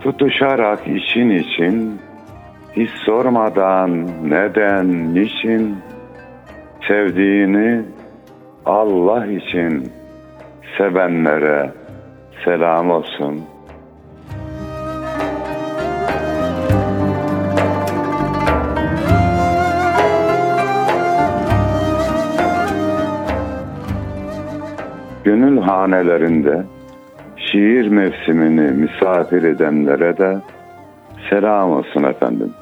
Tutuşarak işin için, hiç sormadan neden, niçin, sevdiğini Allah için, sevenlere selam olsun. Gönül hanelerinde şiir mevsimini misafir edenlere de selam olsun efendim.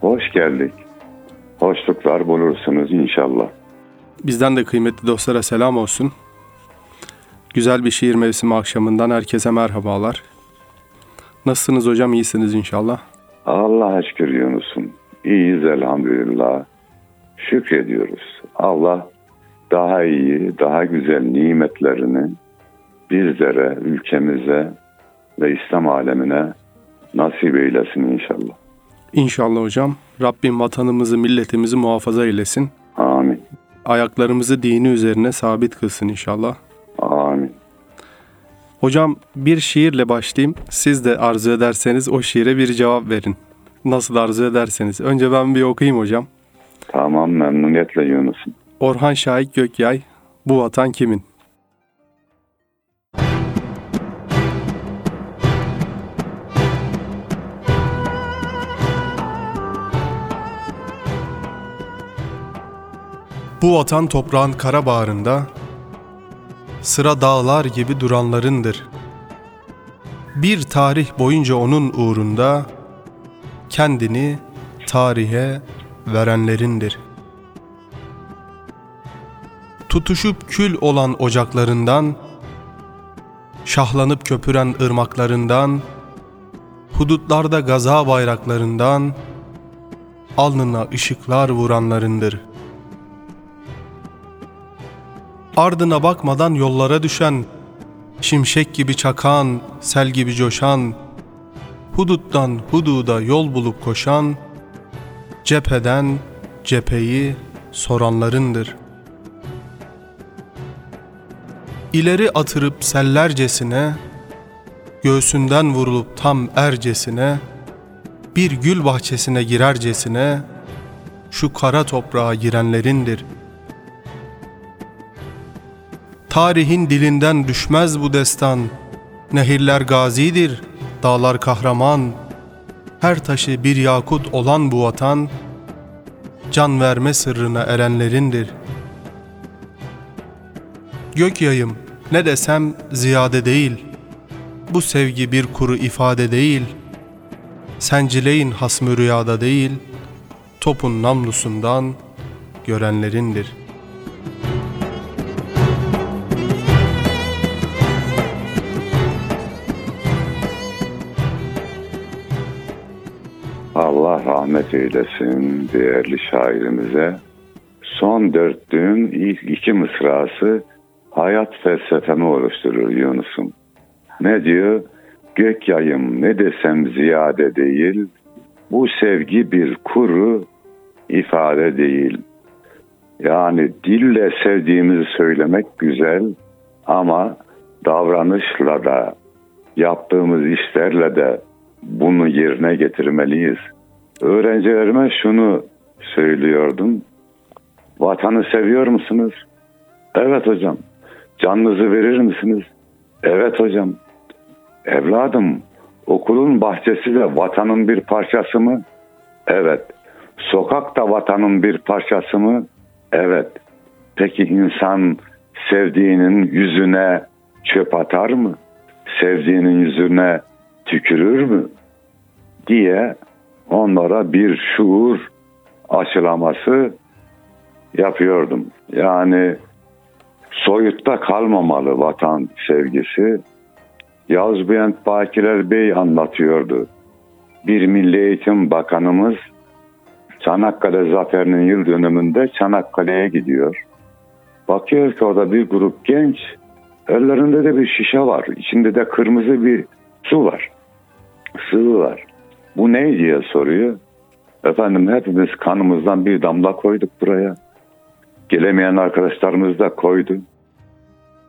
Hoş geldik. Hoşluklar bulursunuz inşallah. Bizden de kıymetli dostlara selam olsun. Güzel bir şiir mevsimi akşamından herkese merhabalar. Nasılsınız hocam? İyisiniz inşallah. Allah'a şükür Yunus'um. İyiyiz elhamdülillah. Şükrediyoruz. Allah daha iyi, daha güzel nimetlerini bizlere, ülkemize ve İslam alemine nasip eylesin inşallah. İnşallah hocam. Rabbim vatanımızı, milletimizi muhafaza eylesin. Amin. Ayaklarımızı dini üzerine sabit kılsın inşallah. Amin. Hocam bir şiirle başlayayım. Siz de arzu ederseniz o şiire bir cevap verin. Nasıl arzu ederseniz. Önce ben bir okuyayım hocam. Tamam, memnuniyetle Yunus'um. Orhan Şahik Gökyay, Bu Vatan Kimin? Bu vatan toprağın kara bağrında, sıra dağlar gibi duranlarındır. Bir tarih boyunca onun uğrunda, kendini tarihe verenlerindir. Tutuşup kül olan ocaklarından, şahlanıp köpüren ırmaklarından, hudutlarda gaza bayraklarından, alnına ışıklar vuranlarındır. Ardına bakmadan yollara düşen, şimşek gibi çakan, sel gibi coşan, huduttan hududa yol bulup koşan, cepheden cepheyi soranlarındır. İleri atırıp sellercesine, göğsünden vurulup tam ercesine, bir gül bahçesine girercesine, şu kara toprağa girenlerindir. Tarihin dilinden düşmez bu destan, nehirler gazidir, dağlar kahraman, her taşı bir yakut olan bu vatan, can verme sırrına erenlerindir. Gökyayım, ne desem ziyade değil, bu sevgi bir kuru ifade değil, sencileyin hasmı rüyada değil, topun namlusundan görenlerindir. Allah rahmet eylesin değerli şairimize. Son dörtlüğün ilk iki mısrası hayat felsefemi oluşturur Yunus'um. Ne diyor? Gökyayım ne desem ziyade değil, bu sevgi bir kuru ifade değil. Yani dille sevdiğimizi söylemek güzel ama davranışla da, yaptığımız işlerle de bunu yerine getirmeliyiz. Öğrencilerime şunu söylüyordum. Vatanı seviyor musunuz? Evet hocam. Canınızı verir misiniz? Evet hocam. Evladım, okulun bahçesi de vatanın bir parçası mı? Evet. Sokak da vatanın bir parçası mı? Evet. Peki insan sevdiğinin yüzüne çöp atar mı? Sevdiğinin yüzüne tükürür mü? Diye onlara bir şuur aşılaması yapıyordum. Yani soyutta kalmamalı vatan sevgisi. Yavuz Bülent Bakiler Bey anlatıyordu. Bir Milli Eğitim Bakanımız Çanakkale Zaferi'nin yıl dönümünde Çanakkale'ye gidiyor. Bakıyor ki orada bir grup genç, ellerinde de bir şişe var. İçinde de kırmızı bir su var. Sıvı var. Bu ne diye soruyor. Efendim hepimiz kanımızdan bir damla koyduk buraya. Gelemeyen arkadaşlarımız da koydu.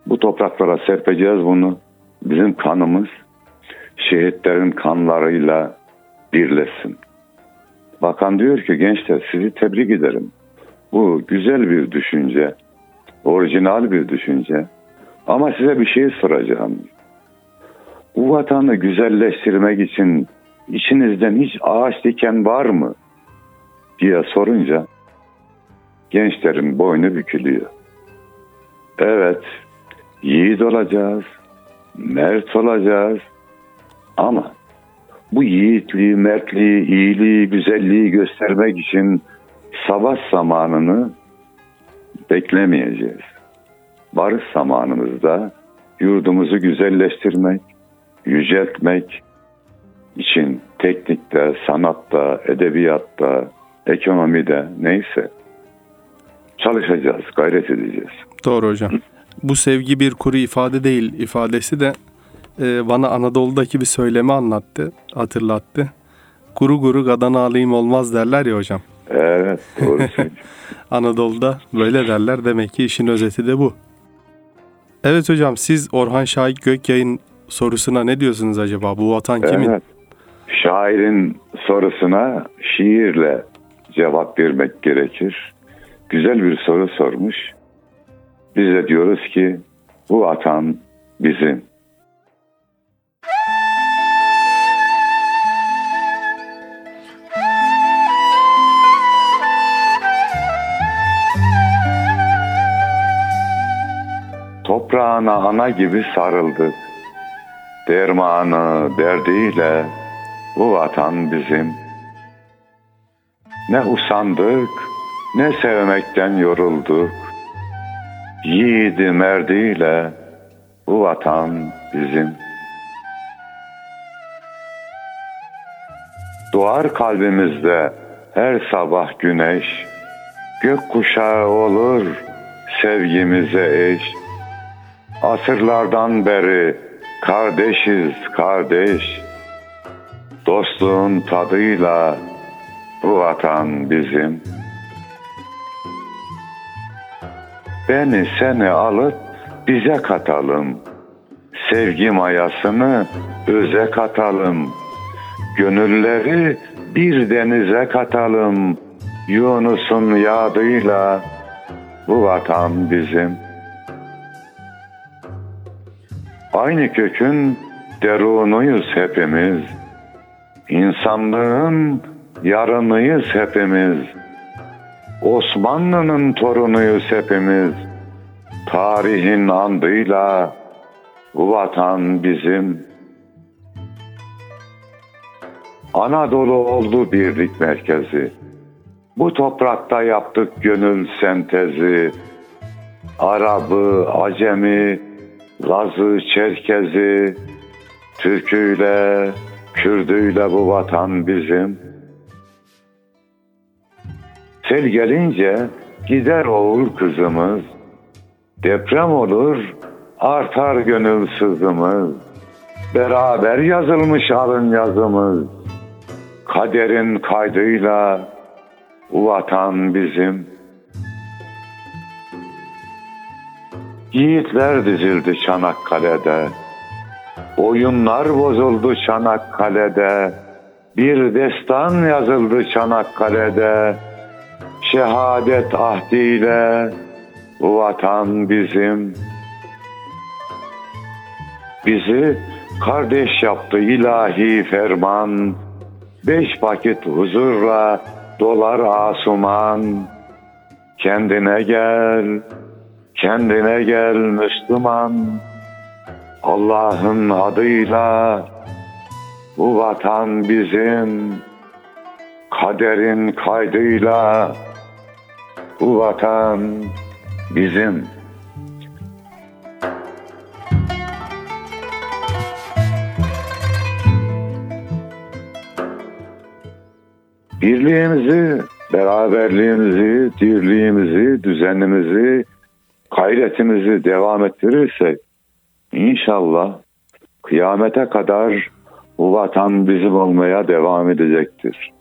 Bu topraklara serpeceğiz bunu. Bizim kanımız şehitlerin kanlarıyla birleşsin. Bakan diyor ki gençler sizi tebrik ederim. Bu güzel bir düşünce, orijinal bir düşünce. Ama size bir şey soracağım. Bu vatanı güzelleştirmek için içinizden hiç ağaç diken var mı? Diye sorunca gençlerin boynu bükülüyor. Evet, yiğit olacağız, mert olacağız ama bu yiğitliği, mertliği, iyiliği, güzelliği göstermek için savaş zamanını beklemeyeceğiz. Barış zamanımızda yurdumuzu güzelleştirmek, yüceltmek için teknikte, sanatta, edebiyatta, ekonomide neyse çalışacağız, gayret edeceğiz. Doğru hocam. Bu sevgi bir kuru ifade değil ifadesi de bana Anadolu'daki bir söylemi anlattı, hatırlattı. Kuru kuru gadana alayım olmaz derler ya hocam. Evet, doğrusu. Anadolu'da böyle derler, demek ki işin özeti de bu. Evet hocam, siz Orhan Şahik Gökyay'ın sorusuna ne diyorsunuz acaba? Bu vatan kimin? Evet. Şairin sorusuna şiirle cevap vermek gerekir. Güzel bir soru sormuş. Biz de diyoruz ki bu vatan bizim. Toprağına ana gibi sarıldık. Dermanı derdiyle bu vatan bizim. Ne usandık, ne sevmekten yorulduk. Yiğidi merdiyle bu vatan bizim. Doğar kalbimizde her sabah güneş. Gökkuşağı olur sevgimize eş. Asırlardan beri kardeşiz kardeş. Dostluğun tadıyla bu vatan bizim. Beni seni alıp bize katalım. Sevgi mayasını öze katalım. Gönülleri bir denize katalım. Yunus'un yadıyla bu vatan bizim. Aynı kökün derunuyuz hepimiz. İnsanlığın yarınıyız hepimiz. Osmanlı'nın torunuyuz hepimiz. Tarihin andıyla bu vatan bizim. Anadolu oldu birlik merkezi. Bu toprakta yaptık gönül sentezi. Arabı, Acemi, Lazı, Çerkezi, Türküyle, Kürdüyle bu vatan bizim. Sel gelince gider oğul kızımız, deprem olur artar gönül sızımız, beraber yazılmış alın yazımız, kaderin kaydıyla bu vatan bizim. Yiğitler dizildi Çanakkale'de, oyunlar bozuldu Çanakkale'de, bir destan yazıldı Çanakkale'de, şehadet ahdiyle bu vatan bizim. Bizi kardeş yaptı ilahi ferman, beş vakit huzurla dolar asuman. Kendine gel, kendine gel Müslüman, Allah'ın adıyla bu vatan bizim, kaderin kaydıyla bu vatan bizim. Birliğimizi, beraberliğimizi, dirliğimizi, düzenimizi, gayretimizi devam ettirirsek inşallah kıyamete kadar bu vatan bizim olmaya devam edecektir.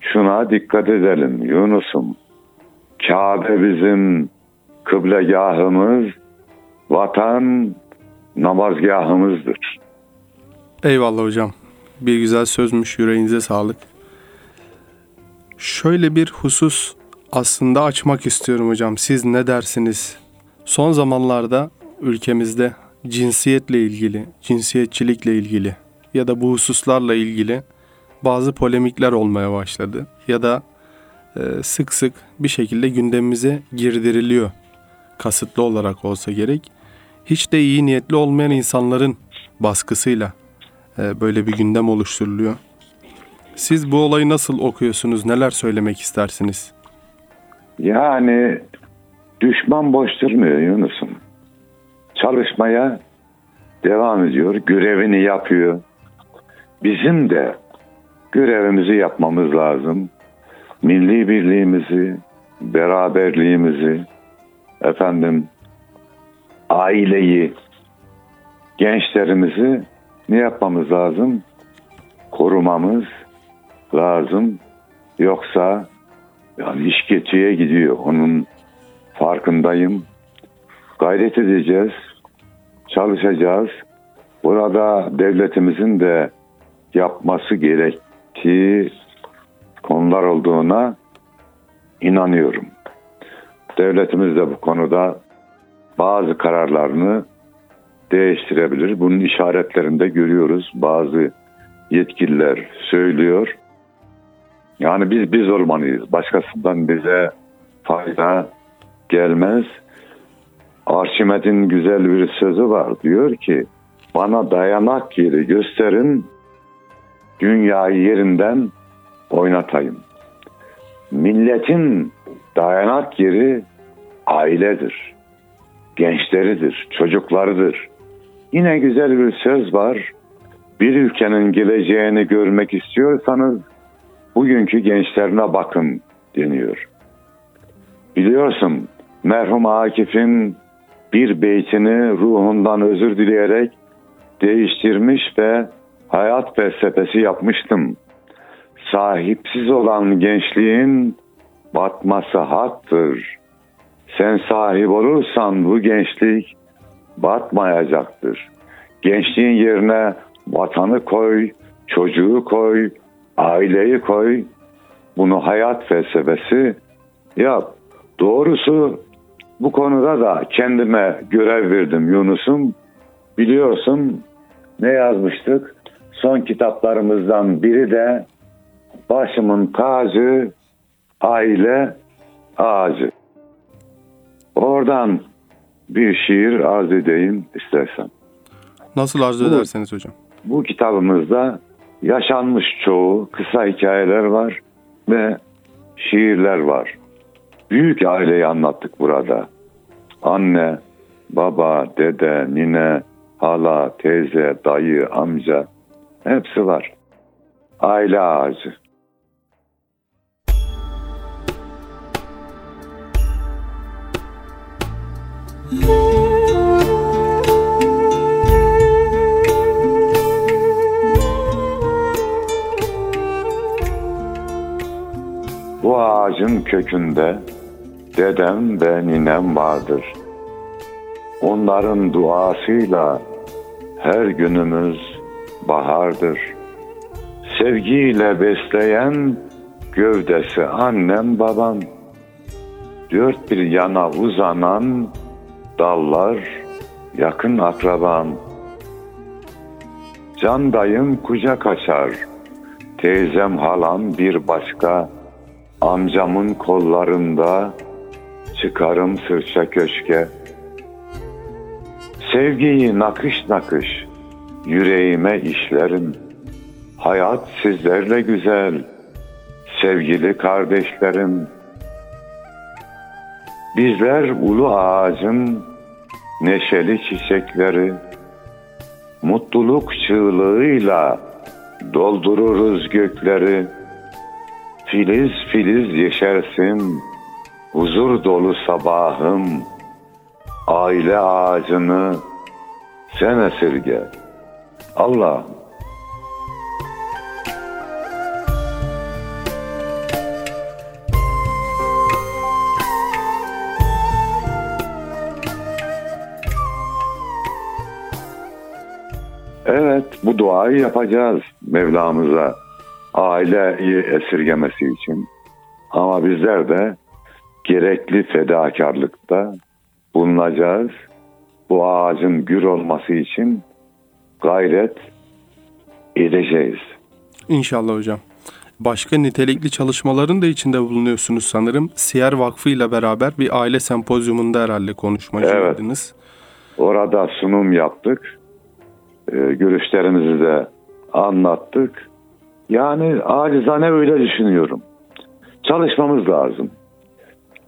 Şuna dikkat edelim Yunus'um. Kabe bizim kıblegahımız, vatan namazgahımızdır. Eyvallah hocam. Bir güzel sözmüş, yüreğinize sağlık. Şöyle bir husus aslında açmak istiyorum hocam. Siz ne dersiniz? Son zamanlarda ülkemizde cinsiyetle ilgili, cinsiyetçilikle ilgili ya da bu hususlarla ilgili bazı polemikler olmaya başladı. Ya da sık sık bir şekilde gündemimize girdiriliyor. Kasıtlı olarak olsa gerek. Hiç de iyi niyetli olmayan insanların baskısıyla böyle bir gündem oluşturuluyor. Siz bu olayı nasıl okuyorsunuz? Neler söylemek istersiniz? Yani düşman boş durmuyor Yunus'um. Çalışmaya devam ediyor. Görevini yapıyor. Bizim de görevimizi yapmamız lazım. Milli birliğimizi, beraberliğimizi, aileyi, gençlerimizi ne yapmamız lazım? Korumamız lazım. Yoksa yani iş kötüye gidiyor. Onun farkındayım. Gayret edeceğiz. Çalışacağız. Burada devletimizin de yapması gerektiği konular olduğuna inanıyorum. Devletimiz de bu konuda bazı kararlarını değiştirebilir. Bunun işaretlerini de görüyoruz. Bazı yetkililer söylüyor. Yani biz olmalıyız. Başkasından bize fayda gelmez. Arşimed'in güzel bir sözü var. Diyor ki, bana dayanak yeri gösterin, dünyayı yerinden oynatayım. Milletin dayanak yeri ailedir, gençleridir, çocuklarıdır. Yine güzel bir söz var. Bir ülkenin geleceğini görmek istiyorsanız bugünkü gençlerine bakın deniyor. Biliyorsun, merhum Akif'in bir beytini ruhundan özür dileyerek değiştirmiş ve hayat felsefesi yapmıştım. Sahipsiz olan gençliğin batması haktır. Sen sahip olursan bu gençlik batmayacaktır. Gençliğin yerine vatanı koy, çocuğu koy, aileyi koy. Bunu hayat felsefesi yap. Doğrusu bu konuda da kendime görev verdim Yunus'um. Biliyorsun ne yazmıştık? Son kitaplarımızdan biri de başımın tacı aile ağacı. Oradan bir şiir arz edeyim istersen. Nasıl arz ederseniz hocam. Bu kitabımızda yaşanmış çoğu kısa hikayeler var ve şiirler var. Büyük aileyi anlattık burada. Anne, baba, dede, nine, hala, teyze, dayı, amca hepsi var. Aile ağacı. Bu ağacın kökünde dedem ve ninem vardır. Onların duasıyla her günümüz bahardır. Sevgiyle besleyen gövdesi annem babam. Dört bir yana uzanan dallar yakın akrabam. Can dayım kucak açar, teyzem halam bir başka, amcamın kollarında çıkarım sırça köşke. Sevgiyi nakış nakış yüreğime işlerim, hayat sizlerle güzel sevgili kardeşlerim. Bizler ulu ağacın neşeli çiçekleri, mutluluk çığlığıyla doldururuz gökleri. Filiz filiz yeşersin huzur dolu sabahım, aile ağacını sen esirge Allah'ım. Evet, bu duayı yapacağız Mevlamıza aileyi esirgemesi için. Ama bizler de gerekli fedakarlıkta bulunacağız. Bu ağacın gür olması için gayret edeceğiz. İnşallah hocam. Başka nitelikli çalışmaların da içinde bulunuyorsunuz sanırım. Siyer Vakfı ile beraber bir aile sempozyumunda herhalde konuşmacı oldunuz. Evet, orada sunum yaptık. Görüşlerimizi de anlattık. Yani acizane öyle düşünüyorum. Çalışmamız lazım.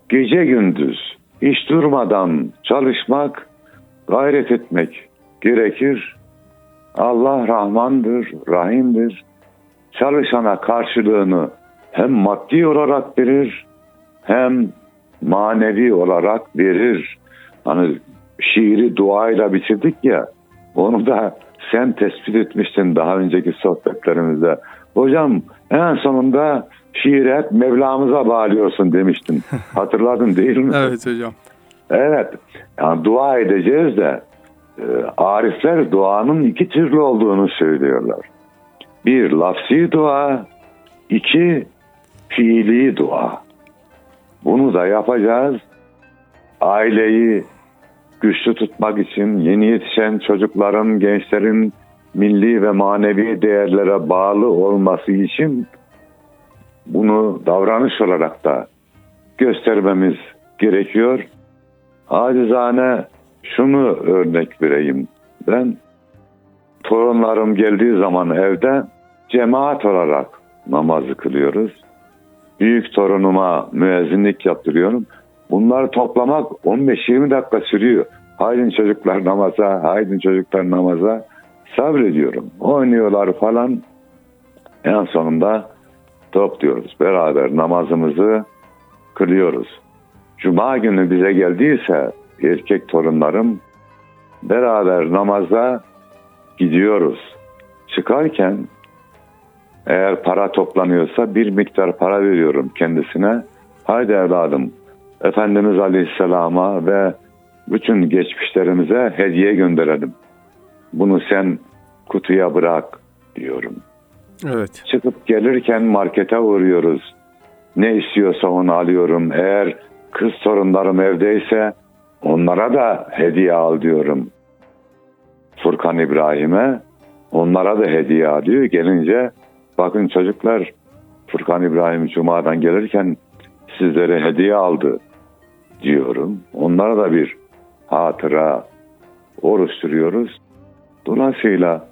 Gece gündüz hiç durmadan çalışmak, gayret etmek gerekir. Allah Rahmandır, Rahim'dir. Çalışana karşılığını hem maddi olarak verir, hem manevi olarak verir. Hani şiiri duayla bitirdik ya, onu da sen tespit etmiştin daha önceki sohbetlerimizde. Hocam en sonunda şiiri hep Mevlamıza bağlıyorsun demiştin. Hatırladın değil mi? Evet hocam. Evet. Yani dua edeceğiz de arifler duanın iki türlü olduğunu söylüyorlar. Bir lafzi dua, iki fiili dua. Bunu da yapacağız. Aileyi güçlü tutmak için, yeni yetişen çocukların, gençlerin milli ve manevi değerlere bağlı olması için bunu davranış olarak da göstermemiz gerekiyor. Acizane şunu örnek vereyim. Ben torunlarım geldiği zaman evde cemaat olarak namazı kılıyoruz. Büyük torunuma müezzinlik yaptırıyorum. Bunları toplamak 15-20 dakika sürüyor. Haydin çocuklar namaza, haydin çocuklar namaza, sabrediyorum. Oynuyorlar falan. En sonunda topluyoruz. Beraber namazımızı kılıyoruz. Cuma günü bize geldiyse erkek torunlarım, beraber namaza gidiyoruz. Çıkarken eğer para toplanıyorsa bir miktar para veriyorum kendisine. Haydi evladım, Efendimiz Aleyhisselam'a ve bütün geçmişlerimize hediye gönderelim. Bunu sen kutuya bırak diyorum. Evet. Çıkıp gelirken markete uğruyoruz. Ne istiyorsa onu alıyorum. Eğer kız torunlarım evdeyse onlara da hediye al diyorum. Furkan İbrahim'e onlara da hediye alıyor. Gelince bakın çocuklar, Furkan İbrahim Cuma'dan gelirken sizlere hediye aldı diyorum. Onlara da bir hatıra oluşturuyoruz. Dolayısıyla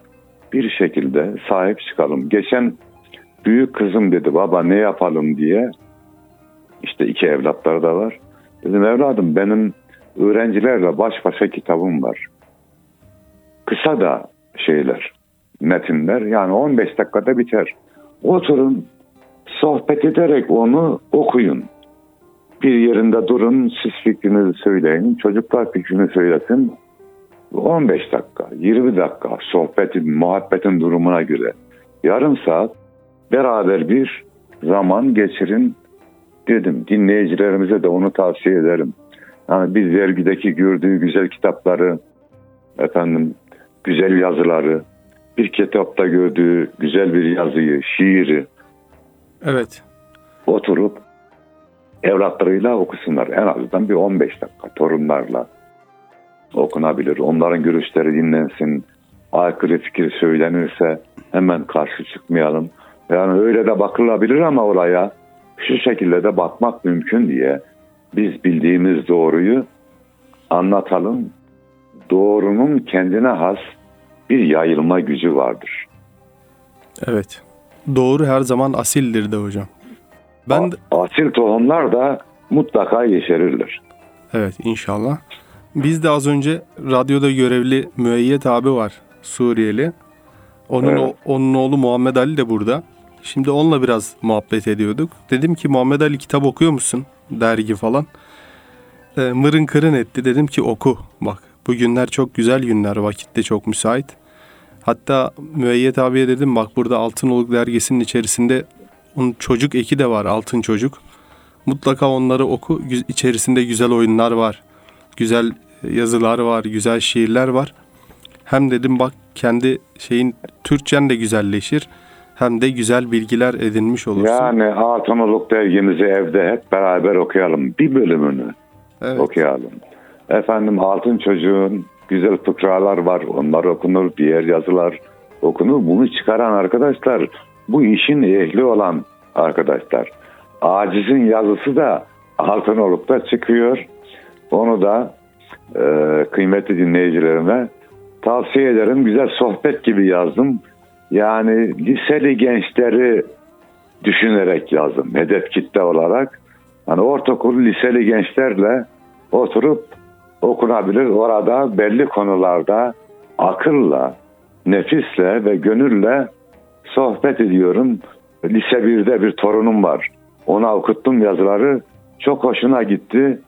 bir şekilde sahip çıkalım. Geçen büyük kızım dedi, baba ne yapalım diye. İşte iki evlatları da var. Dedim evladım, benim öğrencilerle baş başa kitabım var. Kısa da metinler yani 15 dakikada biter. Oturun, sohbet ederek onu okuyun. Bir yerinde durun, siz fikrinizi söyleyin, çocuklar fikrini söylesin. 15 dakika, 20 dakika sohbetin, muhabbetin durumuna göre yarım saat beraber bir zaman geçirin dedim. Dinleyicilerimize de onu tavsiye ederim. Yani biz dergideki gördüğü güzel kitapları, güzel yazıları, bir kitapta gördüğü güzel bir yazıyı, şiiri, evet, oturup evlatlarıyla okusunlar. En azından bir 15 dakika torunlarla okunabilir. Onların görüşleri dinlensin. aykırı fikir söylenirse hemen karşı çıkmayalım. Yani öyle de bakılabilir ama olaya şu şekilde de bakmak mümkün diye biz bildiğimiz doğruyu anlatalım. Doğrunun kendine has bir yayılma gücü vardır. Evet. Doğru her zaman asildir de hocam. Asil tohumlar da mutlaka yeşerirler. Evet inşallah. Biz de az önce radyoda görevli Müeyyed abi var, Suriyeli. Onun oğlu Muhammed Ali de burada. Şimdi onunla biraz muhabbet ediyorduk. Dedim ki Muhammed Ali kitap okuyor musun? Dergi falan. Mırın kırın etti. Dedim ki oku. Bak bu günler çok güzel günler. Vakit de çok müsait. Hatta Müeyyed abiye dedim bak burada Altın Oluk dergisinin içerisinde onun çocuk eki de var, Altın Çocuk. Mutlaka onları oku. İçerisinde güzel oyunlar var. Güzel yazılar var, güzel şiirler var. Hem dedim bak kendi Türkçen de güzelleşir. Hem de güzel bilgiler edinmiş olursun. Yani Altın Oluk dergimizi evde hep beraber okuyalım. Bir bölümünü okuyalım. Efendim Altın Çocuğun güzel fıkralar var. Onlar okunur, diğer yazılar okunur. Bunu çıkaran arkadaşlar, bu işin ehli olan arkadaşlar. Aciz'in yazısı da Altın Oluk'ta çıkıyor. Onu da kıymetli dinleyicilerime tavsiye ederim. Güzel sohbet gibi yazdım. Yani liseli gençleri düşünerek yazdım. Hedef kitle olarak. Yani ortaokul liseli gençlerle oturup okunabilir. Orada belli konularda akılla, nefisle ve gönülle sohbet ediyorum. Lise 1'de bir torunum var. Ona okuttum yazıları. Çok hoşuna gitti.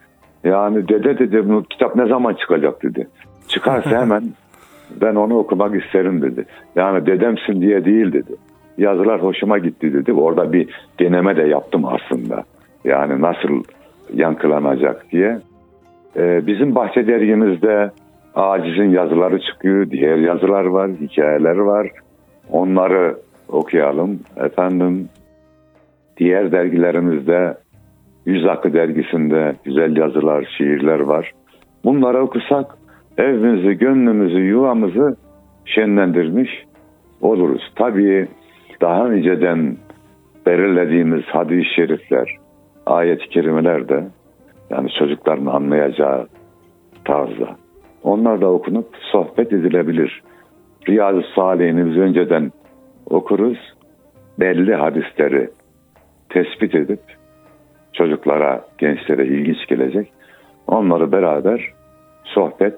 Yani dede dedi bu kitap ne zaman çıkacak dedi. Çıkarsa hemen ben onu okumak isterim dedi. Yani dedemsin diye değil dedi. Yazılar hoşuma gitti dedi. Orada bir deneme de yaptım aslında. Yani nasıl yankılanacak diye. Bizim bahçe dergimizde Aciz'in yazıları çıkıyor. Diğer yazılar var, hikayeler var. Onları okuyalım. Efendim diğer dergilerimizde Yüzakı dergisinde güzel yazılar, şiirler var. Bunları okusak evimizi, gönlümüzü, yuvamızı şenlendirmiş oluruz. Tabii daha önceden belirlediğimiz hadis-i şerifler, ayet-i kerimeler de yani çocukların anlayacağı tarzda. Onlar da okunup sohbet edilebilir. Riyaz-ı Salih'ini biz önceden okuruz. Belli hadisleri tespit edip çocuklara, gençlere ilginç gelecek. Onları beraber sohbet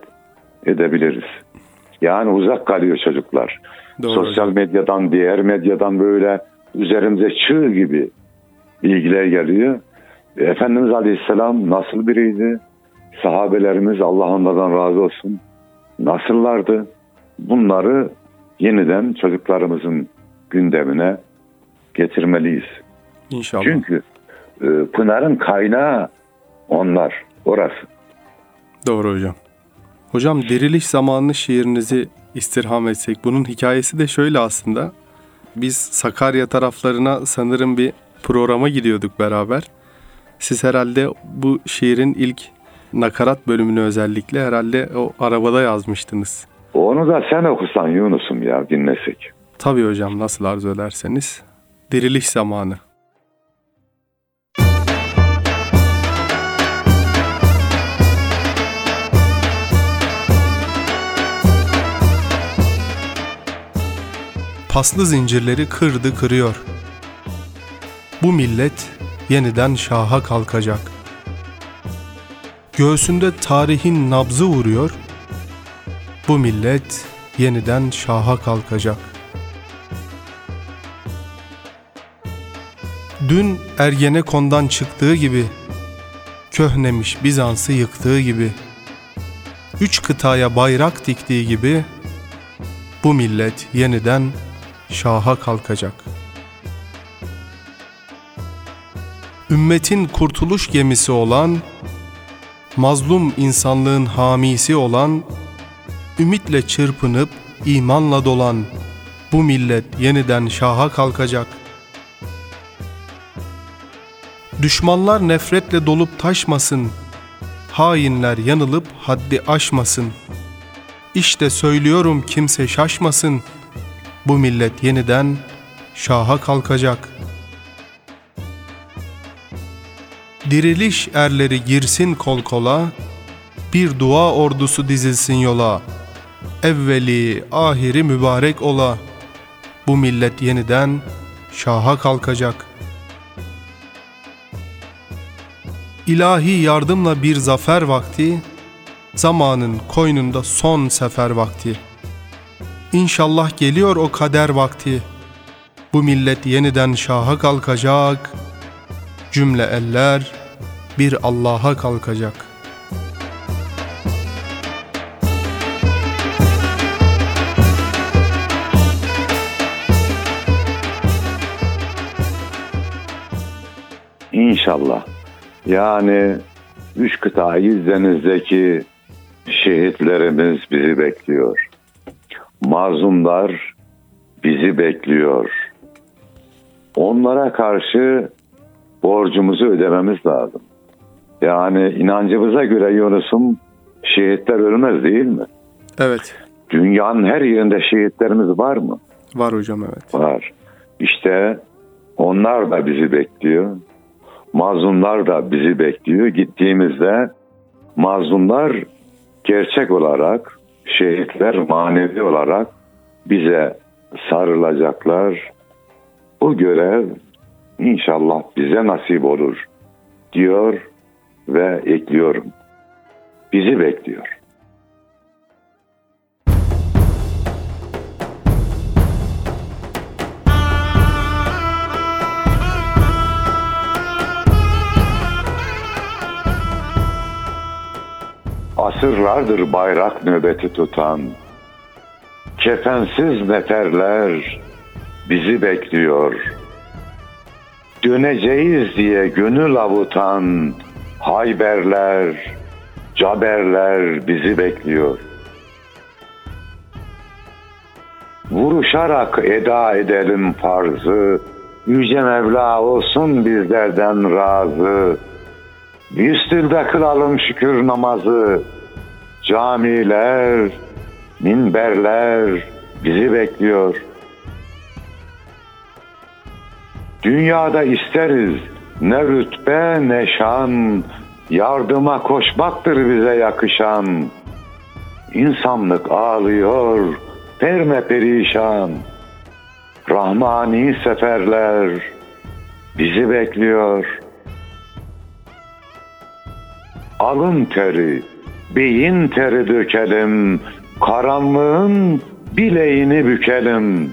edebiliriz. Yani uzak kalıyor çocuklar. Doğru. Sosyal medyadan, diğer medyadan böyle üzerimize çığ gibi bilgiler geliyor. Efendimiz Aleyhisselam nasıl biriydi? Sahabelerimiz Allah onlardan razı olsun. Nasıllardı? Bunları yeniden çocuklarımızın gündemine getirmeliyiz. İnşallah. Çünkü Pınar'ın kaynağı onlar, orası. Doğru hocam. Hocam Diriliş Zamanlı şiirinizi istirham etsek. Bunun hikayesi de şöyle aslında. Biz Sakarya taraflarına sanırım bir programa gidiyorduk beraber. Siz herhalde bu şiirin ilk nakarat bölümünü özellikle herhalde o arabada yazmıştınız. Onu da sen okusan Yunus'um ya dinlesek. Tabii hocam nasıl arzu ederseniz. Diriliş Zamanı. Paslı zincirleri kırdı kırıyor. Bu millet yeniden şaha kalkacak. Göğsünde tarihin nabzı vuruyor. Bu millet yeniden şaha kalkacak. Dün Ergenekon'dan çıktığı gibi, köhnemiş Bizans'ı yıktığı gibi, 3 kıtaya bayrak diktiği gibi, bu millet yeniden şaha kalkacak. Ümmetin kurtuluş gemisi olan, mazlum insanlığın hamisi olan, ümitle çırpınıp imanla dolan, bu millet yeniden şaha kalkacak. Düşmanlar nefretle dolup taşmasın, hainler yanılıp haddi aşmasın, İşte söylüyorum, kimse şaşmasın. Bu millet yeniden şaha kalkacak. Diriliş erleri girsin kol kola, bir dua ordusu dizilsin yola. Evveli ahiri mübarek ola, bu millet yeniden şaha kalkacak. İlahi yardımla bir zafer vakti, zamanın koynunda son sefer vakti. İnşallah geliyor o kader vakti, bu millet yeniden şaha kalkacak. Cümle eller bir Allah'a kalkacak. İnşallah. Yani 3 kıta 100 denizdeki şehitlerimiz bizi bekliyor. Mazlumlar bizi bekliyor. Onlara karşı borcumuzu ödememiz lazım. Yani inancımıza göre Yunus'um, şehitler ölmez değil mi? Evet. Dünyanın her yerinde şehitlerimiz var mı? Var hocam, evet. Var. İşte onlar da bizi bekliyor. Mazlumlar da bizi bekliyor. Gittiğimizde mazlumlar gerçek olarak, şehitler manevi olarak bize sarılacaklar. O görev İnşallah bize nasip olur diyor ve ekliyorum. Bizi bekliyor. Asırlardır bayrak nöbeti tutan, kefensiz neferler bizi bekliyor. Döneceğiz diye gönül avutan Hayberler, Caberler bizi bekliyor. Vuruşarak eda edelim farzı, Yüce Mevla olsun bizlerden razı. Yüstülde kılalım şükür namazı, camiler, minberler bizi bekliyor. Dünyada isteriz ne rütbe ne şan, yardıma koşmaktır bize yakışan. İnsanlık ağlıyor perperişan, Rahmani seferler bizi bekliyor. Alın teri, beyin teri dökelim, karanlığın bileğini bükelim.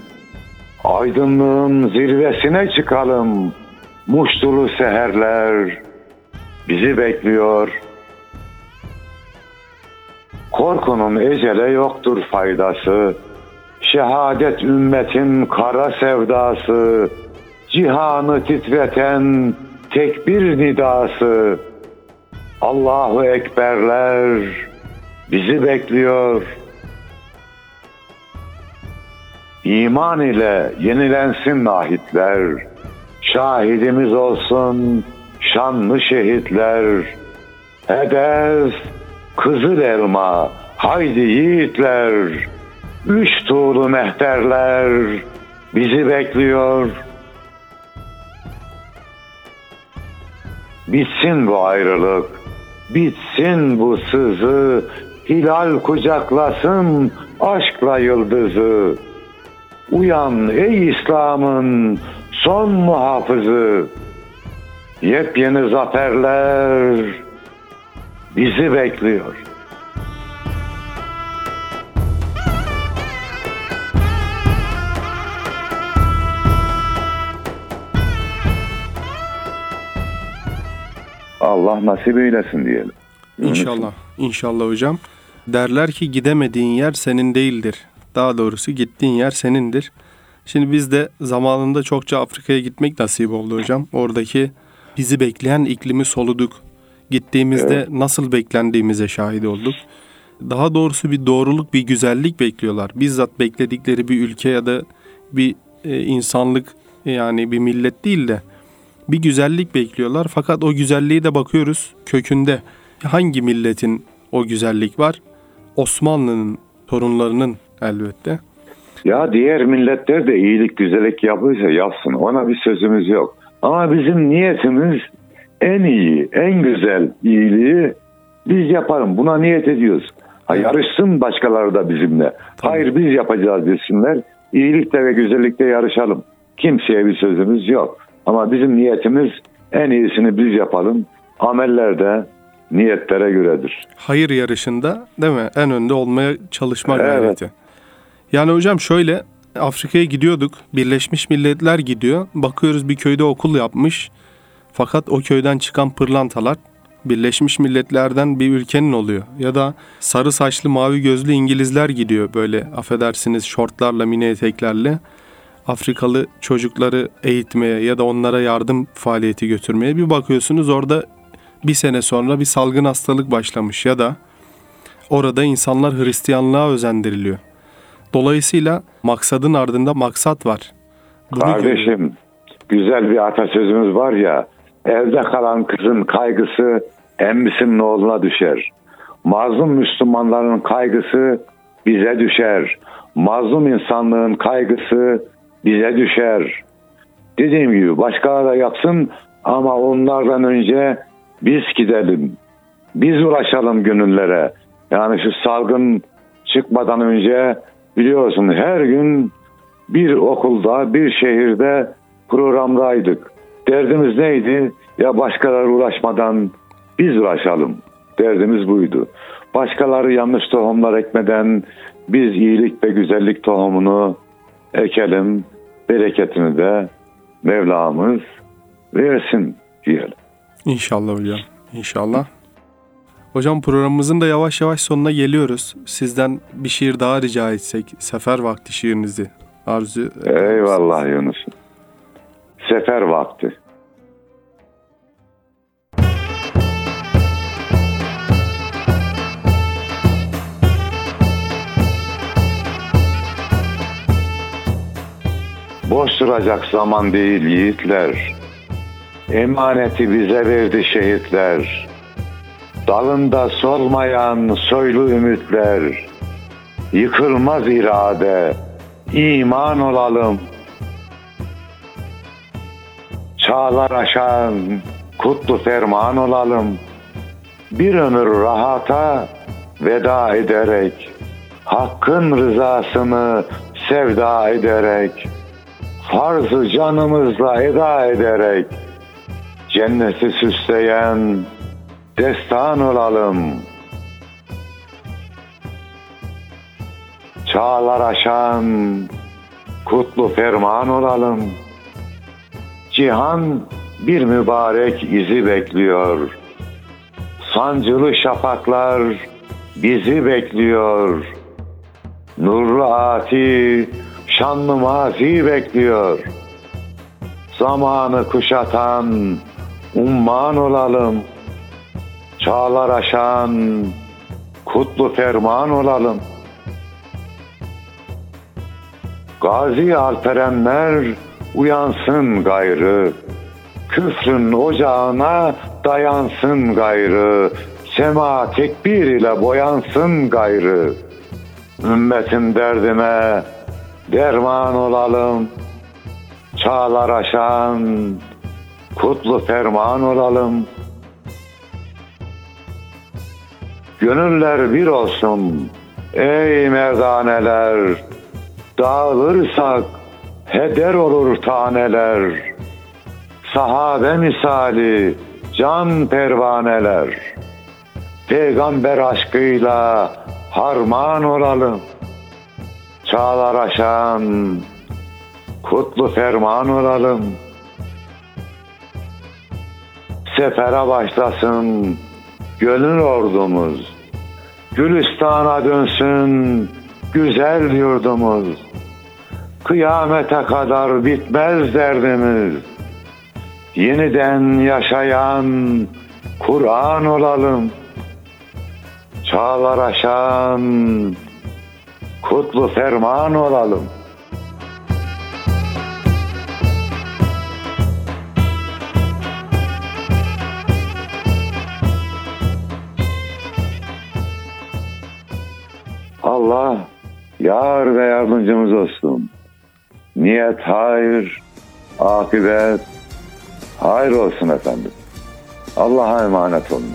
Aydınlığın zirvesine çıkalım, muştulu seherler bizi bekliyor. Korkunun ecele yoktur faydası, şehadet ümmetin kara sevdası, cihanı titreten tek bir nidası, Allahu Ekberler bizi bekliyor. İman ile yenilensin nahitler, şahidimiz olsun şanlı şehitler. Hedef kızıl elma, haydi yiğitler, 3 tuğlu mehterler bizi bekliyor. Bitsin bu ayrılık, bitsin bu sızı, hilal kucaklasın aşkla yıldızı. Uyan ey İslam'ın son muhafızı, yepyeni zaferler bizi bekliyor. Allah nasip eylesin diyelim. İnşallah, inşallah hocam. Derler ki gidemediğin yer senin değildir. Daha doğrusu gittiğin yer senindir. Şimdi biz de zamanında çokça Afrika'ya gitmek nasip oldu hocam. Oradaki bizi bekleyen iklimi soluduk. Gittiğimizde evet, nasıl beklendiğimize şahit olduk. Daha doğrusu bir doğruluk, bir güzellik bekliyorlar. Bizzat bekledikleri bir ülke ya da bir insanlık, yani bir millet değil de bir güzellik bekliyorlar. Fakat o güzelliği de bakıyoruz kökünde. Hangi milletin o güzellik var? Osmanlı'nın torunlarının elbette. Ya diğer milletler de iyilik, güzellik yapıyorsa yapsın. Ona bir sözümüz yok. Ama bizim niyetimiz en iyi, en güzel iyiliği biz yapalım. Buna niyet ediyoruz. Ha, yarışsın başkaları da bizimle. Tabii. Hayır, biz yapacağız desinler. İyilikte ve güzellikte yarışalım. Kimseye bir sözümüz yok. Ama bizim niyetimiz en iyisini biz yapalım. Ameller de niyetlere göredir. Hayır yarışında değil mi? En önde olmaya çalışma gayreti. Evet. Yani hocam şöyle, Afrika'ya gidiyorduk. Birleşmiş Milletler gidiyor. Bakıyoruz bir köyde okul yapmış. Fakat o köyden çıkan pırlantalar Birleşmiş Milletler'den bir ülkenin oluyor. Ya da sarı saçlı mavi gözlü İngilizler gidiyor böyle, affedersiniz, şortlarla mini eteklerle Afrikalı çocukları eğitmeye ya da onlara yardım faaliyeti götürmeye. Bir bakıyorsunuz orada bir sene sonra bir salgın hastalık başlamış ya da orada insanlar Hristiyanlığa özendiriliyor. Dolayısıyla maksadın ardında maksat var. Bunu kardeşim, güzel bir atasözümüz var ya, evde kalan kızın kaygısı emmisinin oğluna düşer. Mazlum Müslümanların kaygısı bize düşer. Mazlum insanlığın kaygısı bize düşer. Dediğim gibi başkaları da yapsın ama onlardan önce biz gidelim. Biz ulaşalım gönüllere. Yani şu salgın çıkmadan önce biliyorsun her gün bir okulda, bir şehirde programdaydık. Derdimiz neydi? Ya başkaları uğraşmadan biz uğraşalım. Derdimiz buydu. Başkaları yanlış tohumlar ekmeden biz iyilik ve güzellik tohumunu ekelim. Bereketini de Mevlamız versin diyelim. İnşallah hocam. İnşallah. Hocam programımızın da yavaş yavaş sonuna geliyoruz. Sizden bir şiir daha rica etsek. Sefer vakti şiirinizi arzu edersiniz. Eyvallah Yunus'um. Sefer vakti. Boş duracak zaman değil yiğitler. Emaneti bize verdi şehitler. Dalında solmayan soylu ümitler. Yıkılmaz irade, iman olalım. Çağlar aşan kutlu ferman olalım. Bir ömür rahata veda ederek, Hakk'ın rızasını sevda ederek, farz-ı canımızla eda ederek, cenneti süsleyen destan olalım. Çağlar aşan kutlu ferman olalım. Cihan bir mübarek izi bekliyor. Sancılı şafaklar bizi bekliyor. Nurlu ati, şanlı mazi bekliyor. Zamanı kuşatan umman olalım. Çağlar aşan kutlu ferman olalım. Gazi alperenler uyansın gayrı, küfrün ocağına dayansın gayrı, sema tekbir ile boyansın gayrı, ümmetin derdine derman olalım. Çağlar aşan kutlu ferman olalım. Gönüller bir olsun ey merdaneler, dağılırsak heder olur taneler, sahabe misali can pervaneler, peygamber aşkıyla harman olalım. Çağlar aşan kutlu ferman olalım. Sefere başlasın gönül ordumuz, Gülistan'a dönsün güzel yurdumuz, kıyamete kadar bitmez derdimiz, yeniden yaşayan Kur'an olalım. Çağlar aşan kutlu ferman olalım. Allah yar ve yardımcımız olsun. Niyet hayır, akıbet hayır olsun efendim. Allah'a emanet olunuz.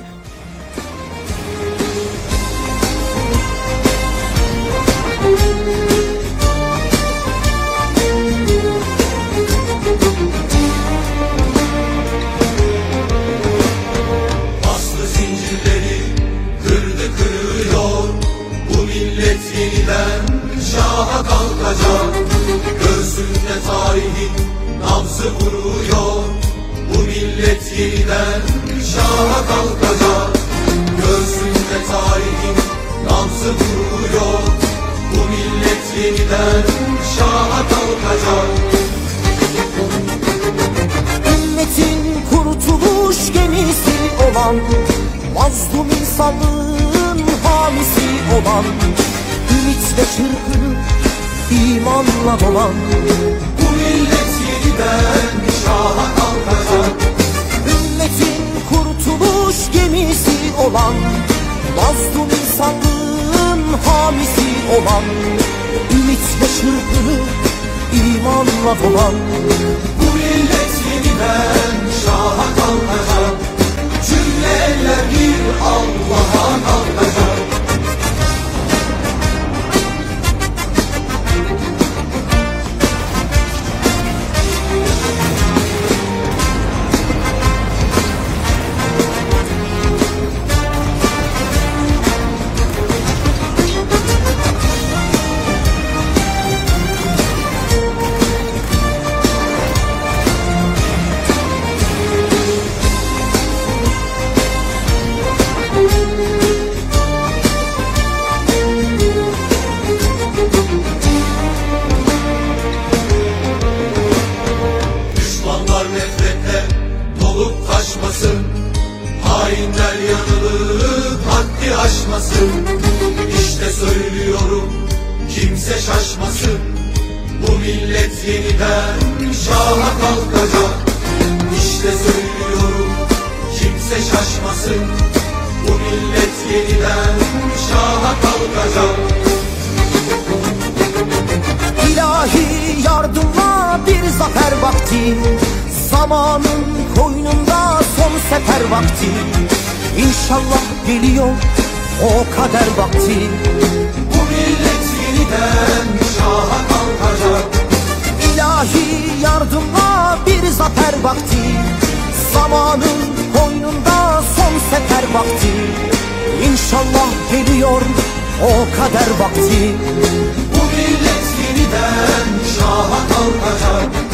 Şaha kalkacak, göğsünde tarihin nabzı vuruyor. Bu millet yeniden şaha kalkacak, göğsünde tarihin nabzı vuruyor. Bu millet yeniden şaha kalkacak. Ümmetin kurtuluş gemisi olan, mazlum insanlığın hamisi olan, ümit ve çırpınıp imanla dolan bu millet yeniden şaha kalkacak. Ümmetin kurtuluş gemisi olan, mazlum insanlığın hamisi olan, ümit ve çırpınıp imanla dolan bu millet yeniden şaha kalkacak. Cümle eller bir Allah'a kalkacak. Hainler yanılıp haddi aşmasın. İşte söylüyorum, kimse şaşmasın. Bu millet yeniden şaha kalkacak. İşte söylüyorum, kimse şaşmasın. Bu millet yeniden şaha kalkacak. İlahi yardımla bir zafer vakti, zamanın koynunda son sefer vakti. İnşallah geliyor o kader vakti. Bu millet yeniden şaha kalkacak. İlahi yardımla bir zafer vakti, zamanın koynunda son sefer vakti. İnşallah geliyor o kader vakti. Bu millet yeniden şaha kalkacak.